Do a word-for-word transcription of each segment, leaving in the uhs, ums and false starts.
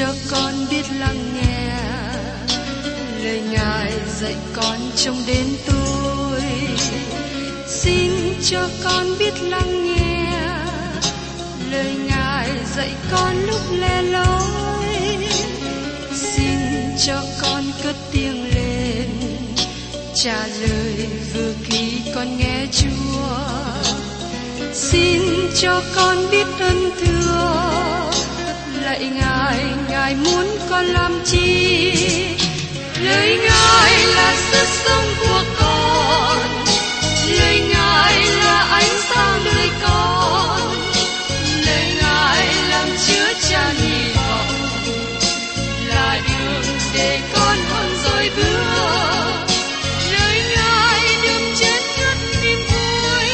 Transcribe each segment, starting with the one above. cho con biết lắng nghe lời Ngài dạy con trong đến tôi. Xin cho con biết lắng nghe lời Ngài dạy con lúc lẻ loi. Xin cho con cất tiếng lên, trả lời vừa kỳ con nghe Chúa. Xin cho con biết ơn thương lạy Ngài, Ngài muốn con làm chi? Lời Ngài là sức sống của con, lời Ngài là ánh sáng nơi con, lời Ngài làm chứa chan hy vọng, là đường để con không rối bước. Lời Ngài đừng chết ngất niềm vui,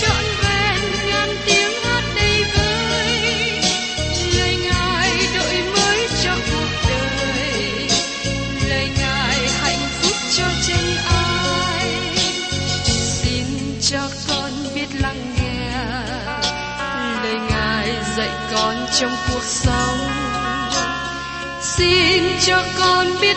trọn vẹn ngàn tiếng hát đầy vơi. Lời Ngài đổi mới cho cuộc đời, lời Ngài hạnh phúc cho chính ai. Xin cho con biết lắng nghe lời Ngài dạy con trong cuộc sống. Xin cho con biết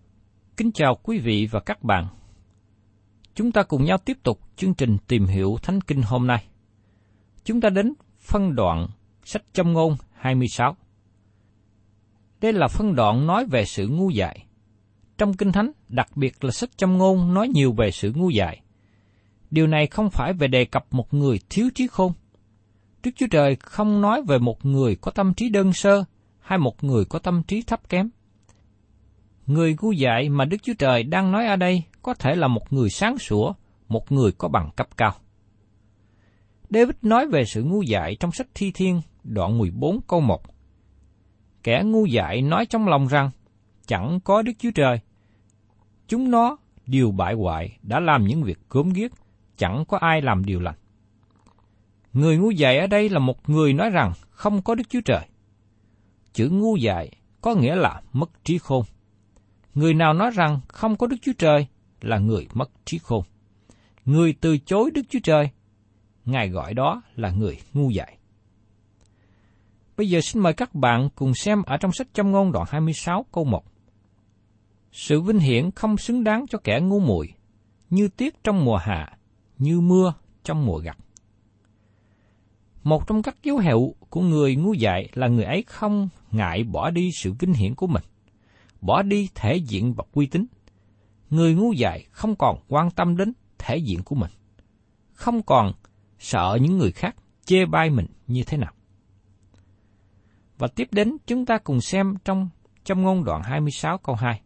Kính chào quý vị và các bạn. Chúng ta cùng nhau tiếp tục chương trình Tìm Hiểu Thánh Kinh hôm nay. Chúng ta đến phân đoạn sách Châm Ngôn hai mươi sáu. Đây là phân đoạn nói về sự ngu dại. Trong Kinh Thánh, đặc biệt là sách Châm Ngôn nói nhiều về sự ngu dại. Điều này không phải về đề cập một người thiếu trí khôn. Đức Chúa Trời không nói về một người có tâm trí đơn sơ hay một người có tâm trí thấp kém. Người ngu dại mà Đức Chúa Trời đang nói ở đây có thể là một người sáng sủa, một người có bằng cấp cao. David nói về sự ngu dại trong sách Thi Thiên, đoạn mười bốn câu một. Kẻ ngu dại nói trong lòng rằng, chẳng có Đức Chúa Trời. Chúng nó điều bại hoại đã làm những việc gớm ghiếc, chẳng có ai làm điều lành. Người ngu dại ở đây là một người nói rằng không có Đức Chúa Trời. Chữ ngu dại có nghĩa là mất trí khôn. Người nào nói rằng không có Đức Chúa Trời là người mất trí khôn. Người từ chối Đức Chúa Trời, Ngài gọi đó là người ngu dại. Bây giờ xin mời các bạn cùng xem ở trong sách Châm Ngôn đoạn hai mươi sáu câu một. Sự vinh hiển không xứng đáng cho kẻ ngu muội, như tiết trong mùa hạ, như mưa trong mùa gặt. Một trong các dấu hiệu của người ngu dại là người ấy không ngại bỏ đi sự vinh hiển của mình, bỏ đi thể diện và uy tín. Người ngu dại không còn quan tâm đến thể diện của mình, không còn sợ những người khác chê bai mình như thế nào. Và tiếp đến chúng ta cùng xem trong Châm Ngôn đoạn hai mươi sáu câu hai.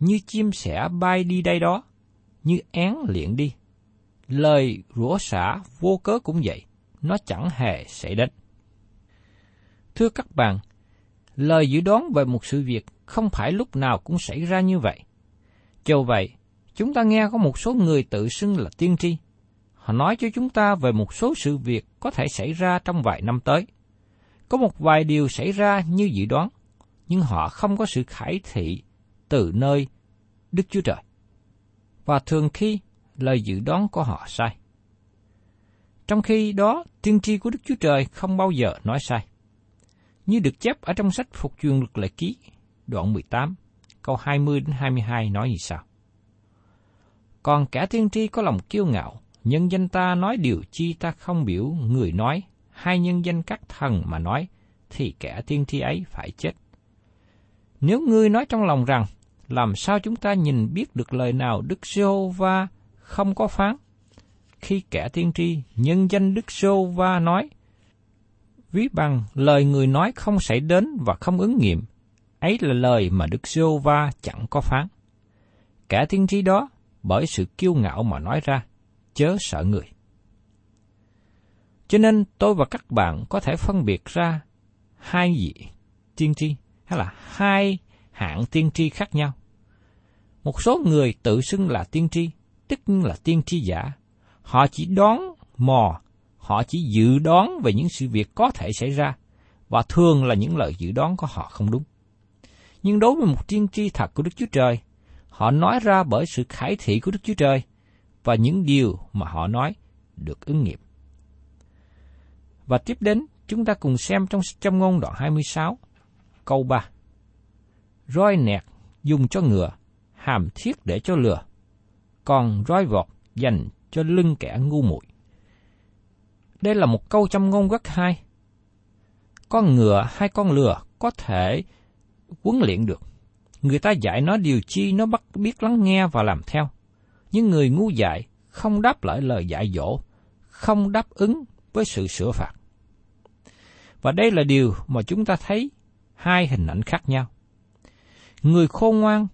Như chim sẻ bay đi đây đó, như én liệng đi, lời rủa xả vô cớ cũng vậy, nó chẳng hề xảy đến. Thưa các bạn, lời dự đoán về một sự việc không phải lúc nào cũng xảy ra như vậy. Dù vậy, chúng ta nghe có một số người tự xưng là tiên tri. Họ nói cho chúng ta về một số sự việc có thể xảy ra trong vài năm tới. Có một vài điều xảy ra như dự đoán, nhưng họ không có sự khải thị từ nơi Đức Chúa Trời. Và thường khi lời dự đoán của họ sai. Trong khi đó, tiên tri của Đức Chúa Trời không bao giờ nói sai. Như được chép ở trong sách Phục Truyền Luật Lệ Ký, đoạn mười tám, câu hai mươi đến hai mươi hai nói như sau. Còn kẻ tiên tri có lòng kiêu ngạo, nhân danh ta nói điều chi ta không biểu người nói, hay nhân danh các thần mà nói, thì kẻ tiên tri ấy phải chết. Nếu ngươi nói trong lòng rằng, làm sao chúng ta nhìn biết được lời nào Đức Giê-hô-va không có phán? Khi kẻ tiên tri nhân danh Đức Giê-hô-va nói, ví bằng lời người nói không xảy đến và không ứng nghiệm, ấy là lời mà Đức Giê-hô-va chẳng có phán. Kẻ tiên tri đó bởi sự kiêu ngạo mà nói ra, chớ sợ người. Cho nên tôi và các bạn có thể phân biệt ra hai vị tiên tri, hay là hai hạng tiên tri khác nhau. Một số người tự xưng là tiên tri, tức là tiên tri giả. Họ chỉ đoán mò, họ chỉ dự đoán về những sự việc có thể xảy ra, và thường là những lời dự đoán của họ không đúng. Nhưng đối với một tiên tri thật của Đức Chúa Trời, họ nói ra bởi sự khải thị của Đức Chúa Trời, và những điều mà họ nói được ứng nghiệm. Và tiếp đến, chúng ta cùng xem trong Châm Ngôn đoạn hai mươi sáu, câu ba. Roi nẹt dùng cho ngựa, hàm thiết để cho lừa, còn roi vọt dành cho lưng kẻ ngu muội. Đây là một câu Châm Ngôn rất hay. Con ngựa hay con lừa có thể huấn luyện được. Người ta dạy nó điều chi nó bắt biết lắng nghe và làm theo. Nhưng người ngu dại không đáp lại lời dạy dỗ, không đáp ứng với sự sửa phạt. Và đây là điều mà chúng ta thấy hai hình ảnh khác nhau. Người khôn ngoan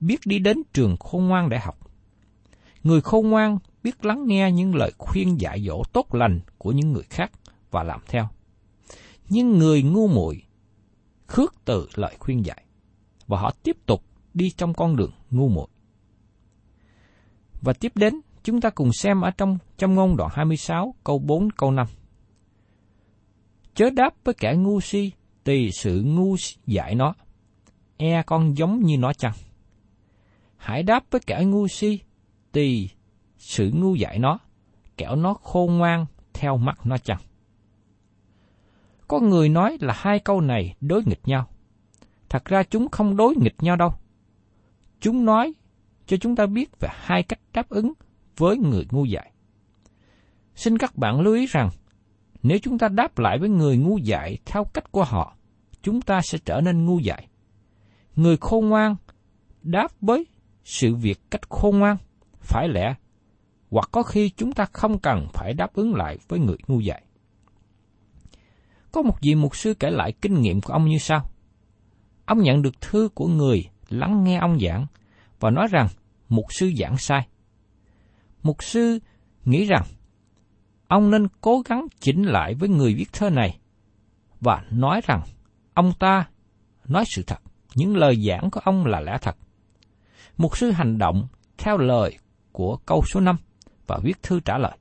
biết đi đến trường khôn ngoan để học. Người khôn ngoan biết lắng nghe những lời khuyên dạy dỗ tốt lành của những người khác và làm theo. Nhưng người ngu muội khước từ lời khuyên dạy, và họ tiếp tục đi trong con đường ngu muội. Và tiếp đến, chúng ta cùng xem ở trong Châm Ngôn đoạn hai mươi sáu, câu bốn, câu năm. Chớ đáp với kẻ ngu si, tùy sự ngu dại nó, e con giống như nó chăng. Hãy đáp với kẻ ngu si, tùy sự ngu dại nó, kẻo nó khôn ngoan theo mắt nó chăng. Có người nói là hai câu này đối nghịch nhau. Thật ra chúng không đối nghịch nhau đâu. Chúng nói cho chúng ta biết về hai cách đáp ứng với người ngu dại. Xin các bạn lưu ý rằng, nếu chúng ta đáp lại với người ngu dại theo cách của họ, chúng ta sẽ trở nên ngu dại. Người khôn ngoan đáp với sự việc cách khôn ngoan, phải lẽ, hoặc có khi chúng ta không cần phải đáp ứng lại với người ngu dại. Có một vị mục sư kể lại kinh nghiệm của ông như sau. Ông nhận được thư của người lắng nghe ông giảng và nói rằng mục sư giảng sai. Mục sư nghĩ rằng ông nên cố gắng chỉnh lại với người viết thơ này và nói rằng ông ta nói sự thật, những lời giảng của ông là lẽ thật. Mục sư hành động theo lời của câu số năm và viết thư trả lời.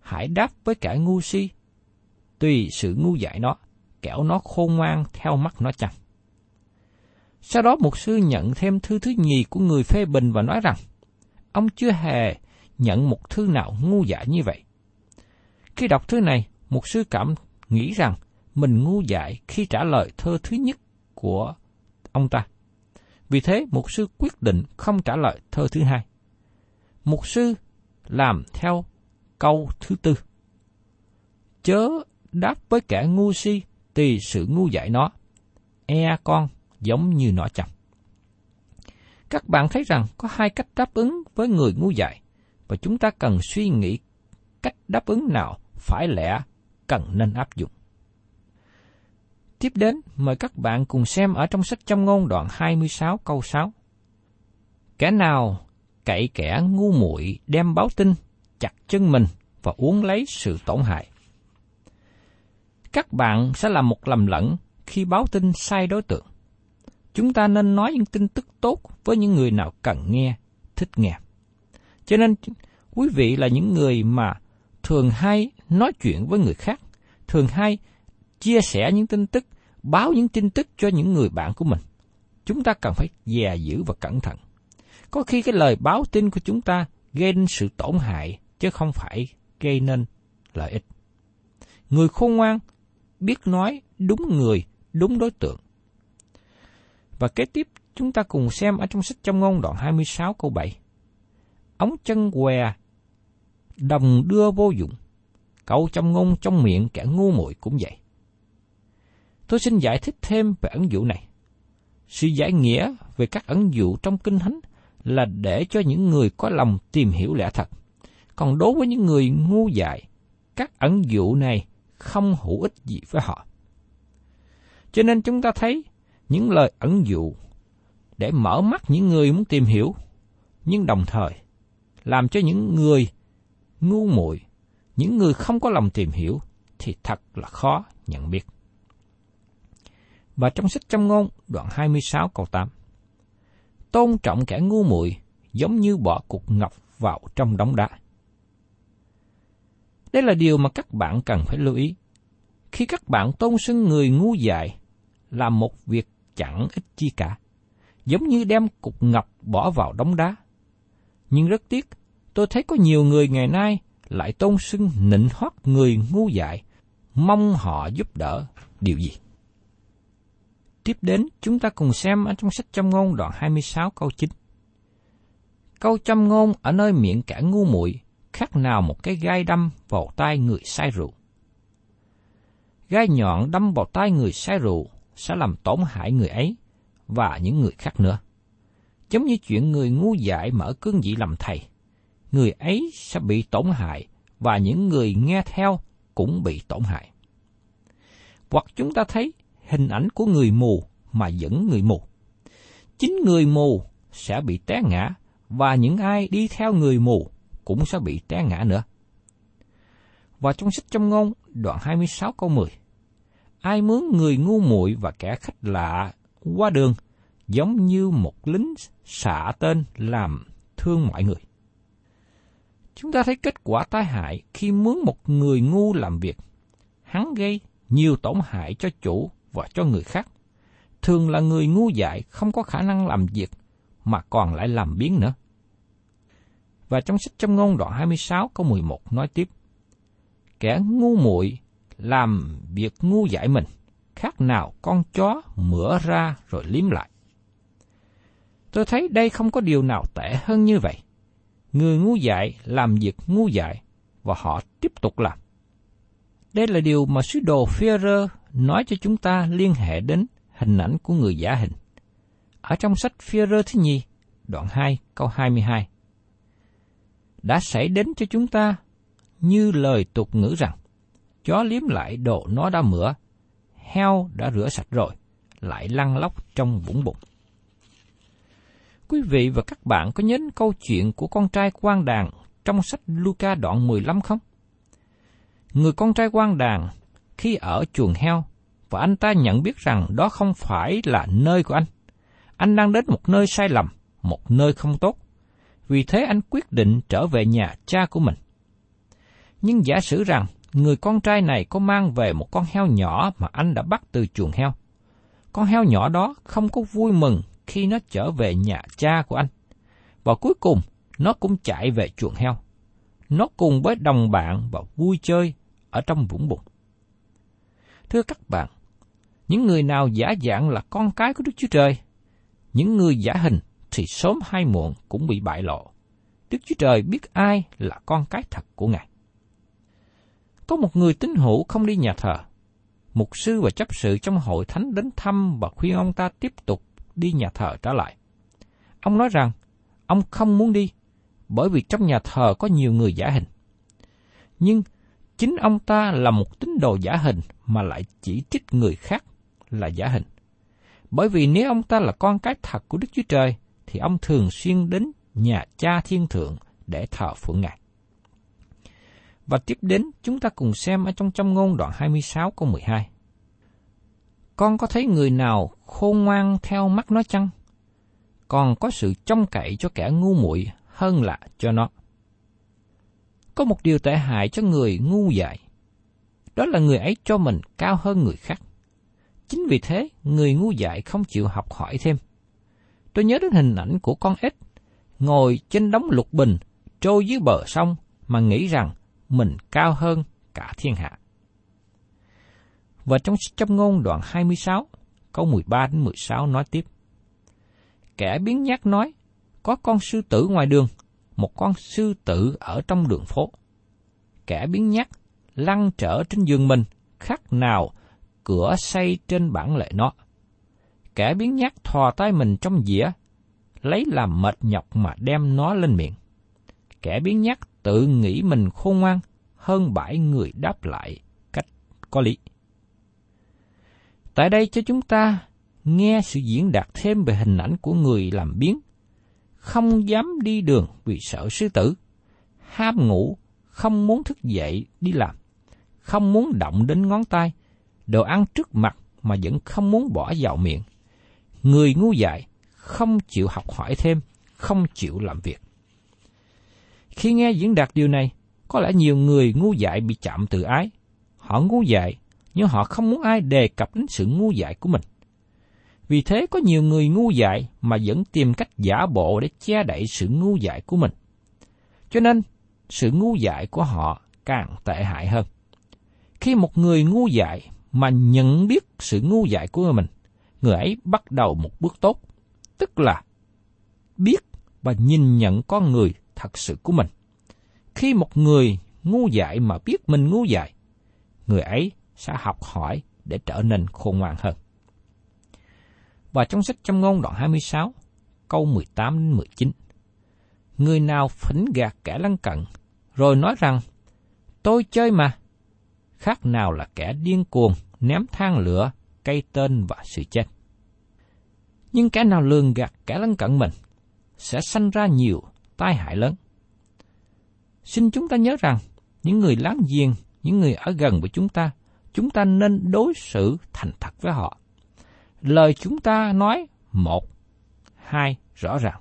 Hãy đáp với kẻ ngu si, tùy sự ngu dại nó, kẻo nó khôn ngoan theo mắt nó chăng. Sau đó mục sư nhận thêm thư thứ nhì của người phê bình và nói rằng, ông chưa hề nhận một thư nào ngu dại như vậy. Khi đọc thư này, mục sư cảm nghĩ rằng mình ngu dại khi trả lời thơ thứ nhất của ông ta. Vì thế, mục sư quyết định không trả lời thơ thứ hai. Mục sư làm theo câu thứ tư. Chớ đáp với kẻ ngu si tùy sự ngu dại nó, e con giống như nó chăng. Các bạn thấy rằng có hai cách đáp ứng với người ngu dại, và chúng ta cần suy nghĩ cách đáp ứng nào phải lẽ cần nên áp dụng. Tiếp đến, mời các bạn cùng xem ở trong sách Châm Ngôn đoạn hai mươi sáu câu sáu. Kẻ nào cậy kẻ ngu muội đem báo tin, chặt chân mình và uống lấy sự tổn hại. Các bạn sẽ làm một lầm lẫn khi báo tin sai đối tượng. Chúng ta nên nói những tin tức tốt với những người nào cần nghe, thích nghe. Cho nên, quý vị là những người mà thường hay nói chuyện với người khác, thường hay chia sẻ những tin tức, báo những tin tức cho những người bạn của mình. Chúng ta cần phải dè dữ và cẩn thận. Có khi cái lời báo tin của chúng ta gây nên sự tổn hại, chứ không phải gây nên lợi ích. Người khôn ngoan biết nói đúng người, đúng đối tượng. Và kế tiếp, chúng ta cùng xem ở trong sách Châm Ngôn đoạn hai mươi sáu câu bảy. Ống chân què, đồng đưa vô dụng, câu châm ngôn trong miệng kẻ ngu muội cũng vậy. Tôi xin giải thích thêm về ẩn dụ này. Sự giải nghĩa về các ẩn dụ trong Kinh Thánh là để cho những người có lòng tìm hiểu lẽ thật. Còn đối với những người ngu dại, các ẩn dụ này không hữu ích gì với họ. Cho nên chúng ta thấy những lời ẩn dụ để mở mắt những người muốn tìm hiểu, nhưng đồng thời làm cho những người ngu muội, những người không có lòng tìm hiểu thì thật là khó nhận biết. Và trong sách Châm Ngôn đoạn hai mươi sáu câu tám, tôn trọng kẻ ngu muội giống như bỏ cục ngọc vào trong đống đá. Đây là điều mà các bạn cần phải lưu ý. Khi các bạn tôn xưng người ngu dại là một việc chẳng ích chi cả, giống như đem cục ngọc bỏ vào đống đá. Nhưng rất tiếc, tôi thấy có nhiều người ngày nay lại tôn xưng nịnh hót người ngu dại, mong họ giúp đỡ điều gì. Tiếp đến, chúng ta cùng xem ở trong sách Châm Ngôn đoạn hai mươi sáu câu chín. Câu châm ngôn ở nơi miệng kẻ ngu muội khác nào một cái gai đâm vào tai người say rượu. Gai nhọn đâm vào tai người say rượu sẽ làm tổn hại người ấy và những người khác nữa. Giống như chuyện người ngu dại mở cương vị làm thầy, người ấy sẽ bị tổn hại và những người nghe theo cũng bị tổn hại. Hoặc chúng ta thấy hình ảnh của người mù mà dẫn người mù. Chính người mù sẽ bị té ngã và những ai đi theo người mù cũng sẽ bị té ngã nữa. Và trong sách Châm Ngôn đoạn hai mươi sáu câu mười, ai mướn người ngu muội và kẻ khách lạ qua đường giống như một lính xạ tên làm thương mọi người. Chúng ta thấy kết quả tai hại khi mướn một người ngu làm việc. Hắn gây nhiều tổn hại cho chủ và cho người khác. Thường là người ngu dại không có khả năng làm việc mà còn lại làm biếng nữa. Và trong sách Châm Ngôn đoạn hai mươi sáu câu mười một nói tiếp, kẻ ngu muội làm việc ngu dại mình, khác nào con chó mửa ra rồi liếm lại. Tôi thấy đây không có điều nào tệ hơn như vậy. Người ngu dại làm việc ngu dại và họ tiếp tục làm. Đây là điều mà sứ đồ Phi-e-rơ nói cho chúng ta liên hệ đến hình ảnh của người giả hình. Ở trong sách Phi-e-rơ thứ nhì, đoạn hai, câu hai mươi hai. Đã xảy đến cho chúng ta như lời tục ngữ rằng, chó liếm lại đồ nó đã mửa, heo đã rửa sạch rồi, lại lăn lóc trong vũng bùn. Quý vị và các bạn có nhớ câu chuyện của con trai quan đàn trong sách Luca đoạn mười lăm không? Người con trai quan đàn khi ở chuồng heo và anh ta nhận biết rằng đó không phải là nơi của anh. Anh đang đến một nơi sai lầm, một nơi không tốt. Vì thế anh quyết định trở về nhà cha của mình. Nhưng giả sử rằng người con trai này có mang về một con heo nhỏ mà anh đã bắt từ chuồng heo. Con heo nhỏ đó không có vui mừng khi nó trở về nhà cha của anh. Và cuối cùng, nó cũng chạy về chuồng heo. Nó cùng với đồng bạn và vui chơi ở trong vũng bùn. Thưa các bạn, những người nào giả dạng là con cái của Đức Chúa Trời, những người giả hình thì sớm hay muộn cũng bị bại lộ. Đức Chúa Trời biết ai là con cái thật của Ngài. Có một người tín hữu không đi nhà thờ. Mục sư và chấp sự trong hội thánh đến thăm và khuyên ông ta tiếp tục đi nhà thờ trở lại. Ông nói rằng, ông không muốn đi, bởi vì trong nhà thờ có nhiều người giả hình. Nhưng chính ông ta là một tín đồ giả hình mà lại chỉ trích người khác là giả hình. Bởi vì nếu ông ta là con cái thật của Đức Chúa Trời, thì ông thường xuyên đến nhà cha thiên thượng để thờ phượng Ngài. Và tiếp đến, chúng ta cùng xem ở trong Châm Ngôn đoạn hai mươi sáu câu mười hai. Con có thấy người nào khôn ngoan theo mắt nó chăng? Còn có sự trông cậy cho kẻ ngu muội hơn là cho nó. Có một điều tệ hại cho người ngu dại, đó là người ấy cho mình cao hơn người khác. Chính vì thế, người ngu dại không chịu học hỏi thêm. Tôi nhớ đến hình ảnh của con ếch ngồi trên đống lục bình trôi dưới bờ sông mà nghĩ rằng mình cao hơn cả thiên hạ. Và trong Châm Ngôn đoạn hai mươi sáu, câu mười ba đến mười sáu nói tiếp. Kẻ biến nhát nói, có con sư tử ngoài đường, một con sư tử ở trong đường phố. Kẻ biến nhát lăn trở trên giường mình, khác nào cửa xây trên bản lề nó. kẻ biến nhát thò tay mình trong dĩa, lấy làm mệt nhọc mà đem nó lên miệng. Kẻ biến nhát tự nghĩ mình khôn ngoan hơn bảy người đáp lại cách có lý. Tại đây cho chúng ta nghe sự diễn đạt thêm về hình ảnh của người làm biếng, không dám đi đường vì sợ sư tử, ham ngủ, không muốn thức dậy đi làm, không muốn động đến ngón tay, đồ ăn trước mặt mà vẫn không muốn bỏ vào miệng. Người ngu dại, không chịu học hỏi thêm, không chịu làm việc. Khi nghe diễn đạt điều này, có lẽ nhiều người ngu dại bị chạm tự ái. Họ ngu dại, nhưng họ không muốn ai đề cập đến sự ngu dại của mình. Vì thế có nhiều người ngu dại mà vẫn tìm cách giả bộ để che đậy sự ngu dại của mình. Cho nên, sự ngu dại của họ càng tệ hại hơn. Khi một người ngu dại mà nhận biết sự ngu dại của mình, người ấy bắt đầu một bước tốt, tức là biết và nhìn nhận con người thật sự của mình. Khi một người ngu dại mà biết mình ngu dại, người ấy sẽ học hỏi để trở nên khôn ngoan hơn. Và trong sách Châm ngôn đoạn hai mươi sáu, câu mười tám đến mười chín, người nào phỉnh gạt kẻ lân cận, rồi nói rằng, tôi chơi mà, khác nào là kẻ điên cuồng, ném than lửa, cây tên và sự chết. Nhưng kẻ nào lường gạt kẻ lân cận mình, sẽ sanh ra nhiều tai hại lớn. Xin chúng ta nhớ rằng, những người láng giềng, những người ở gần với chúng ta, chúng ta nên đối xử thành thật với họ. Lời chúng ta nói một, hai rõ ràng.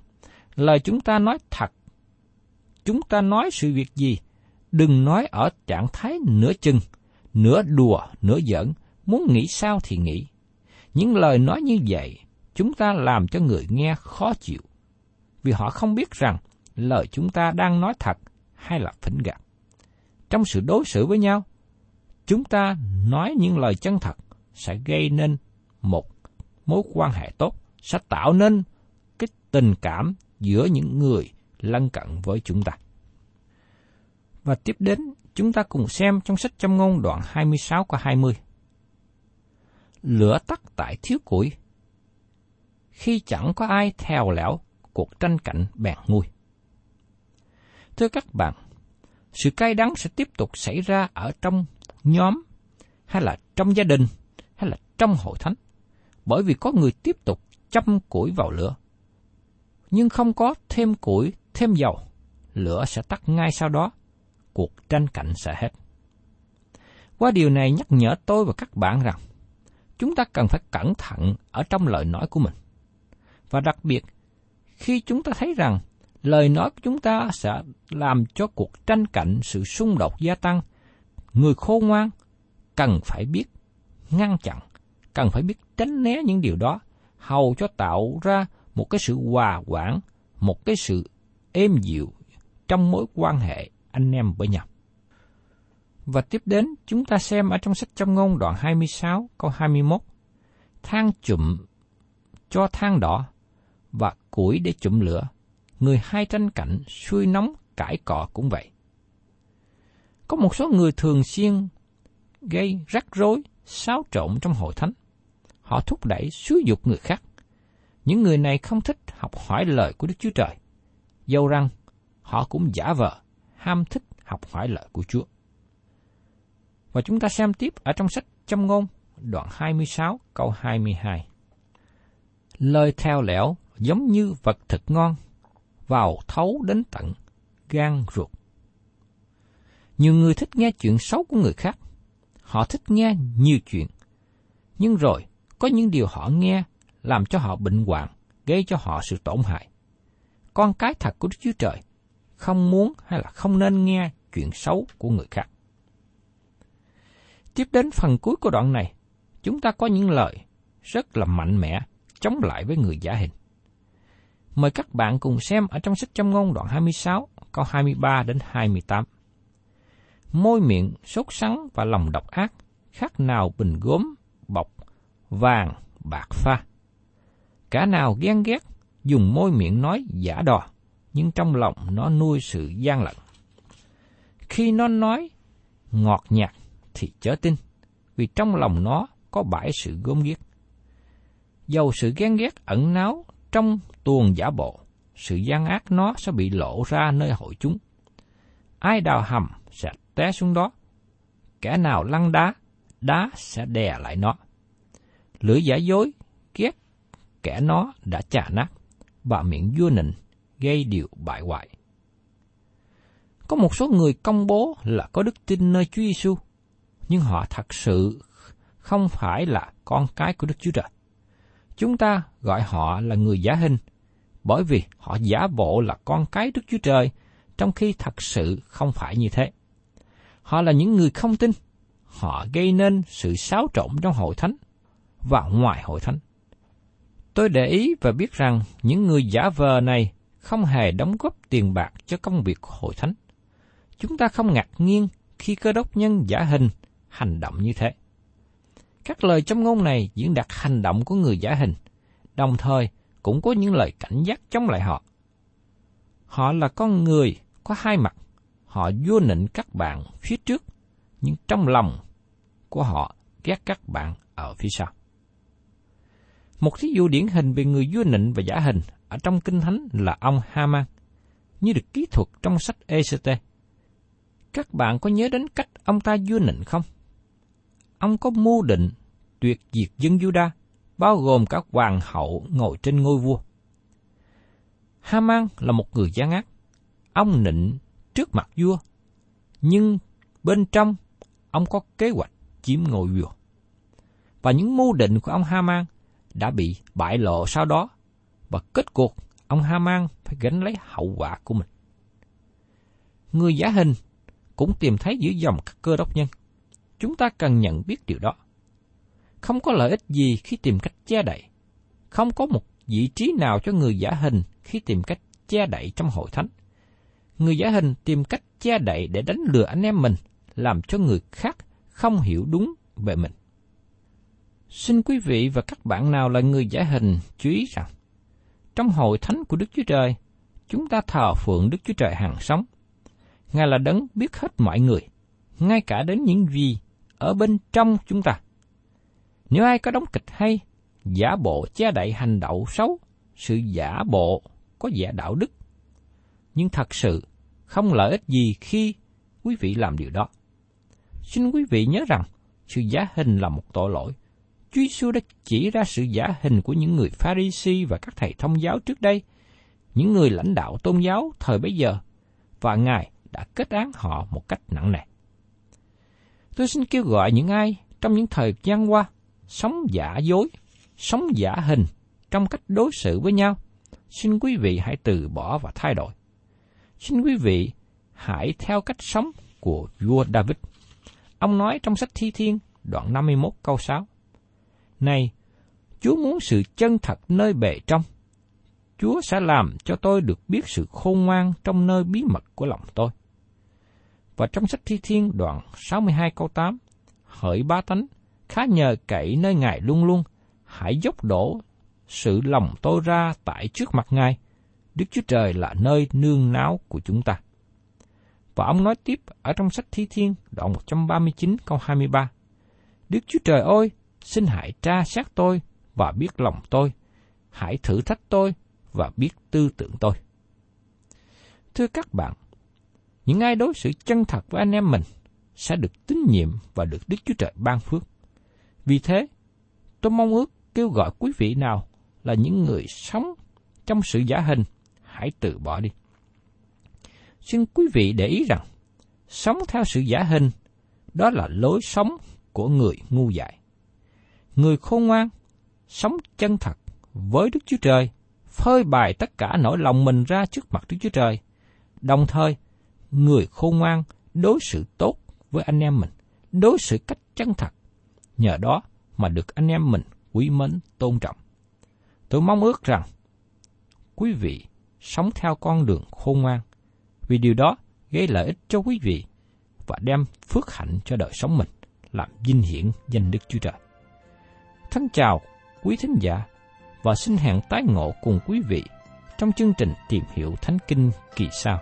Lời chúng ta nói thật. Chúng ta nói sự việc gì, đừng nói ở trạng thái nửa chừng, nửa đùa, nửa giỡn, muốn nghĩ sao thì nghĩ. Những lời nói như vậy, chúng ta làm cho người nghe khó chịu, vì họ không biết rằng lời chúng ta đang nói thật hay là phỉnh gạt. Trong sự đối xử với nhau, chúng ta nói những lời chân thật sẽ gây nên một mối quan hệ tốt, sẽ tạo nên cái tình cảm giữa những người lân cận với chúng ta. Và tiếp đến, chúng ta cùng xem trong sách Châm ngôn đoạn hai mươi sáu câu hai mươi. Lửa tắt tại thiếu củi. Khi chẳng có ai thèo lẽo, cuộc tranh cạnh bèn nguôi. Thưa các bạn, sự cay đắng sẽ tiếp tục xảy ra ở trong nhóm, hay là trong gia đình, hay là trong hội thánh, bởi vì có người tiếp tục châm củi vào lửa. Nhưng không có thêm củi, thêm dầu, lửa sẽ tắt ngay sau đó, cuộc tranh cạnh sẽ hết. Qua điều này nhắc nhở tôi và các bạn rằng, chúng ta cần phải cẩn thận ở trong lời nói của mình. Và đặc biệt, khi chúng ta thấy rằng lời nói của chúng ta sẽ làm cho cuộc tranh cạnh, sự xung đột gia tăng, người khôn ngoan cần phải biết ngăn chặn, cần phải biết tránh né những điều đó, hầu cho tạo ra một cái sự hòa hoãn, một cái sự êm dịu trong mối quan hệ anh em với nhau. Và tiếp đến, chúng ta xem ở trong sách Châm ngôn đoạn hai mươi sáu, câu hai mươi mốt. Than chụm cho than đỏ và củi để chụm lửa, người hai tranh cạnh, xuôi nóng cãi cọ cũng vậy. Có một số người thường xuyên gây rắc rối, xáo trộn trong hội thánh. Họ thúc đẩy, xúi giục người khác. Những người này không thích học hỏi lời của Đức Chúa Trời, dẫu rằng họ cũng giả vờ, ham thích học hỏi lời của Chúa. Và chúng ta xem tiếp ở trong sách Châm ngôn, đoạn hai mươi sáu, câu hai mươi hai. Lời thèo lẽo giống như vật thực ngon, vào thấu đến tận gan ruột. Nhiều người thích nghe chuyện xấu của người khác. Họ thích nghe nhiều chuyện. Nhưng rồi, có những điều họ nghe làm cho họ bệnh hoạn, gây cho họ sự tổn hại. Con cái thật của Đức Chúa Trời không muốn hay là không nên nghe chuyện xấu của người khác. Tiếp đến phần cuối của đoạn này, chúng ta có những lời rất là mạnh mẽ chống lại với người giả hình. Mời các bạn cùng xem ở trong sách Châm ngôn đoạn hai mươi sáu, câu hai mươi ba đến hai mươi tám. Môi miệng sốt sắng và lòng độc ác, khác nào bình gốm, bọc, vàng, bạc pha. Cả nào ghen ghét, dùng môi miệng nói giả đò, nhưng trong lòng nó nuôi sự gian lận. Khi nó nói ngọt nhạt thì chớ tin, vì trong lòng nó có bãi sự gớm ghiếc. Dầu sự ghen ghét ẩn náu trong tuồng giả bộ, sự gian ác nó sẽ bị lộ ra nơi hội chúng. Ai đào hầm sẽ té xuống đó, kẻ nào lăn đá, đá sẽ đè lại nó. Lưỡi giả dối, ghét kẻ nó đã chà nát, và miệng vua nịnh gây điều bại hoại. Có một số người công bố là có đức tin nơi Chúa Giêsu, nhưng họ thật sự không phải là con cái của Đức Chúa Trời. Chúng ta gọi họ là người giả hình, bởi vì họ giả bộ là con cái Đức Chúa Trời, trong khi thật sự không phải như thế. Họ là những người không tin, họ gây nên sự xáo trộn trong hội thánh và ngoài hội thánh. Tôi để ý và biết rằng những người giả vờ này không hề đóng góp tiền bạc cho công việc hội thánh. Chúng ta không ngạc nhiên khi cơ đốc nhân giả hình hành động như thế. Các lời trong ngôn này diễn đạt hành động của người giả hình, đồng thời cũng có những lời cảnh giác chống lại họ. Họ là con người có hai mặt, họ vua nịnh các bạn phía trước, nhưng trong lòng của họ ghét các bạn ở phía sau. Một thí dụ điển hình về người vua nịnh và giả hình ở trong Kinh Thánh là ông Haman, như được kỹ thuật trong sách Esther. Các bạn có nhớ đến cách ông ta vua nịnh không? Ông có mưu định tuyệt diệt dân Juda, bao gồm các hoàng hậu ngồi trên ngôi vua. Haman là một người gian ác. Ông nịnh trước mặt vua, nhưng bên trong ông có kế hoạch chiếm ngôi vua. Và những mưu định của ông Haman đã bị bại lộ sau đó, và kết cuộc ông Haman phải gánh lấy hậu quả của mình. Người giả hình cũng tìm thấy giữa dòng các cơ đốc nhân. Chúng ta cần nhận biết điều đó. Không có lợi ích gì khi tìm cách che đậy. Không có một vị trí nào cho người giả hình khi tìm cách che đậy trong hội thánh. Người giả hình tìm cách che đậy để đánh lừa anh em mình, làm cho người khác không hiểu đúng về mình. Xin quý vị và các bạn nào là người giả hình chú ý rằng, trong hội thánh của Đức Chúa Trời, chúng ta thờ phượng Đức Chúa Trời hàng sống. Ngài là đấng biết hết mọi người, ngay cả đến những gì ở bên trong chúng ta. Nếu ai có đóng kịch hay, giả bộ che đậy hành động xấu, sự giả bộ có vẻ đạo đức, nhưng thật sự không lợi ích gì khi quý vị làm điều đó. Xin quý vị nhớ rằng, sự giả hình là một tội lỗi. Chúa Giêsu đã chỉ ra sự giả hình của những người Pharisee và các thầy thông giáo trước đây, những người lãnh đạo tôn giáo thời bấy giờ, và Ngài đã kết án họ một cách nặng nề. Tôi xin kêu gọi những ai trong những thời gian qua sống giả dối, sống giả hình trong cách đối xử với nhau, xin quý vị hãy từ bỏ và thay đổi. Xin quý vị hãy theo cách sống của vua David. Ông nói trong sách Thi Thiên đoạn năm mươi mốt câu sáu: Này, Chúa muốn sự chân thật nơi bề trong. Chúa sẽ làm cho tôi được biết sự khôn ngoan trong nơi bí mật của lòng tôi. Và trong sách Thi Thiên đoạn sáu mươi hai câu tám, hỡi ba tánh, khá nhờ cậy nơi Ngài luôn luôn, hãy dốc đổ sự lòng tôi ra tại trước mặt Ngài. Đức Chúa Trời là nơi nương náu của chúng ta. Và ông nói tiếp ở trong sách Thi Thiên đoạn một trăm ba mươi chín câu hai mươi ba, Đức Chúa Trời ơi, xin hãy tra xét tôi và biết lòng tôi, hãy thử thách tôi và biết tư tưởng tôi. Thưa các bạn, những ai đối xử chân thật với anh em mình sẽ được tín nhiệm và được Đức Chúa Trời ban phước. Vì thế, tôi mong ước kêu gọi quý vị nào là những người sống trong sự giả hình, hãy từ bỏ đi. Xin quý vị để ý rằng, sống theo sự giả hình, đó là lối sống của người ngu dại. Người khôn ngoan, sống chân thật với Đức Chúa Trời, phơi bày tất cả nỗi lòng mình ra trước mặt Đức Chúa Trời. Đồng thời, người khôn ngoan đối xử tốt với anh em mình, đối xử cách chân thật, nhờ đó mà được anh em mình quý mến tôn trọng. Tôi mong ước rằng quý vị sống theo con đường khôn ngoan, vì điều đó gây lợi ích cho quý vị và đem phước hạnh cho đời sống mình, làm vinh hiển danh Đức Chúa Trời. Thân chào quý thính giả và xin hẹn tái ngộ cùng quý vị trong chương trình Tìm Hiểu Thánh Kinh kỳ sau.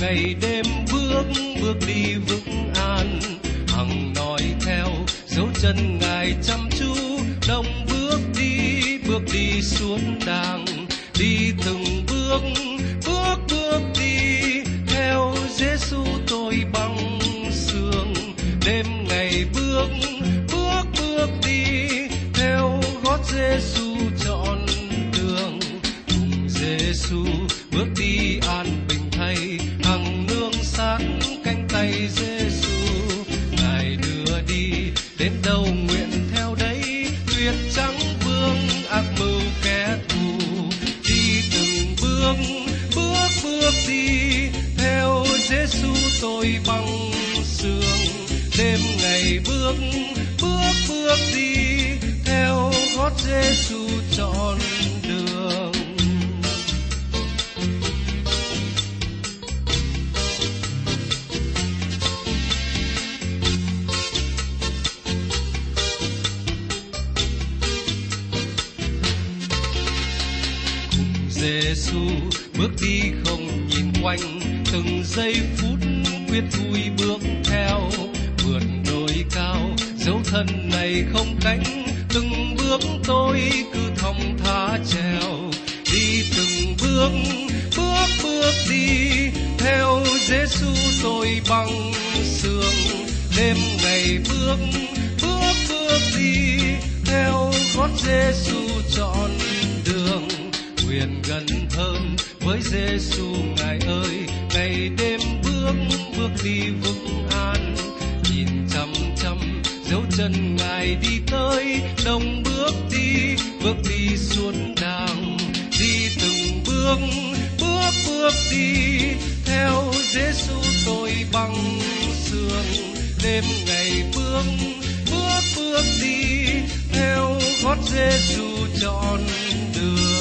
ngày đêm bước bước đi vững an, hằng nói theo dấu chân Ngài chăm chú, đồng bước đi bước đi xuống đàng, đi từng bước bước bước đi theo Giêsu tôi bằng sương, đêm ngày bước bước bước đi theo gót Giêsu trọn đường, cùng Giêsu bước đi an bình thay, hằng nương sát cánh tay Giêsu, Ngài đưa đi đến đâu nguyện theo đấy, tuyệt trắng vương ác mưu kẻ thù, đi từng bước bước bước đi theo Giêsu tôi bằng sương, đêm ngày bước bước bước đi theo gót Giêsu trọn đường. Giêsu bước đi không nhìn quanh, từng giây phút quyết vui bước theo, vượt đồi cao dấu thân này không cánh, từng bước tôi cứ thong thả trèo, đi từng bước bước bước đi theo Giêsu tôi bằng sương, đêm ngày bước bước bước đi theo gót Giêsu trọn đường, quyền gần hơn với Giêsu Ngài ơi, ngày đêm bước bước đi vững an, nhìn chăm chăm dấu chân Ngài đi tới, đồng bước đi bước đi xuống đàng, đi từng bước bước bước đi theo Giêsu tôi bằng sương, đêm ngày bước bước bước đi theo gót Giêsu trọn đường.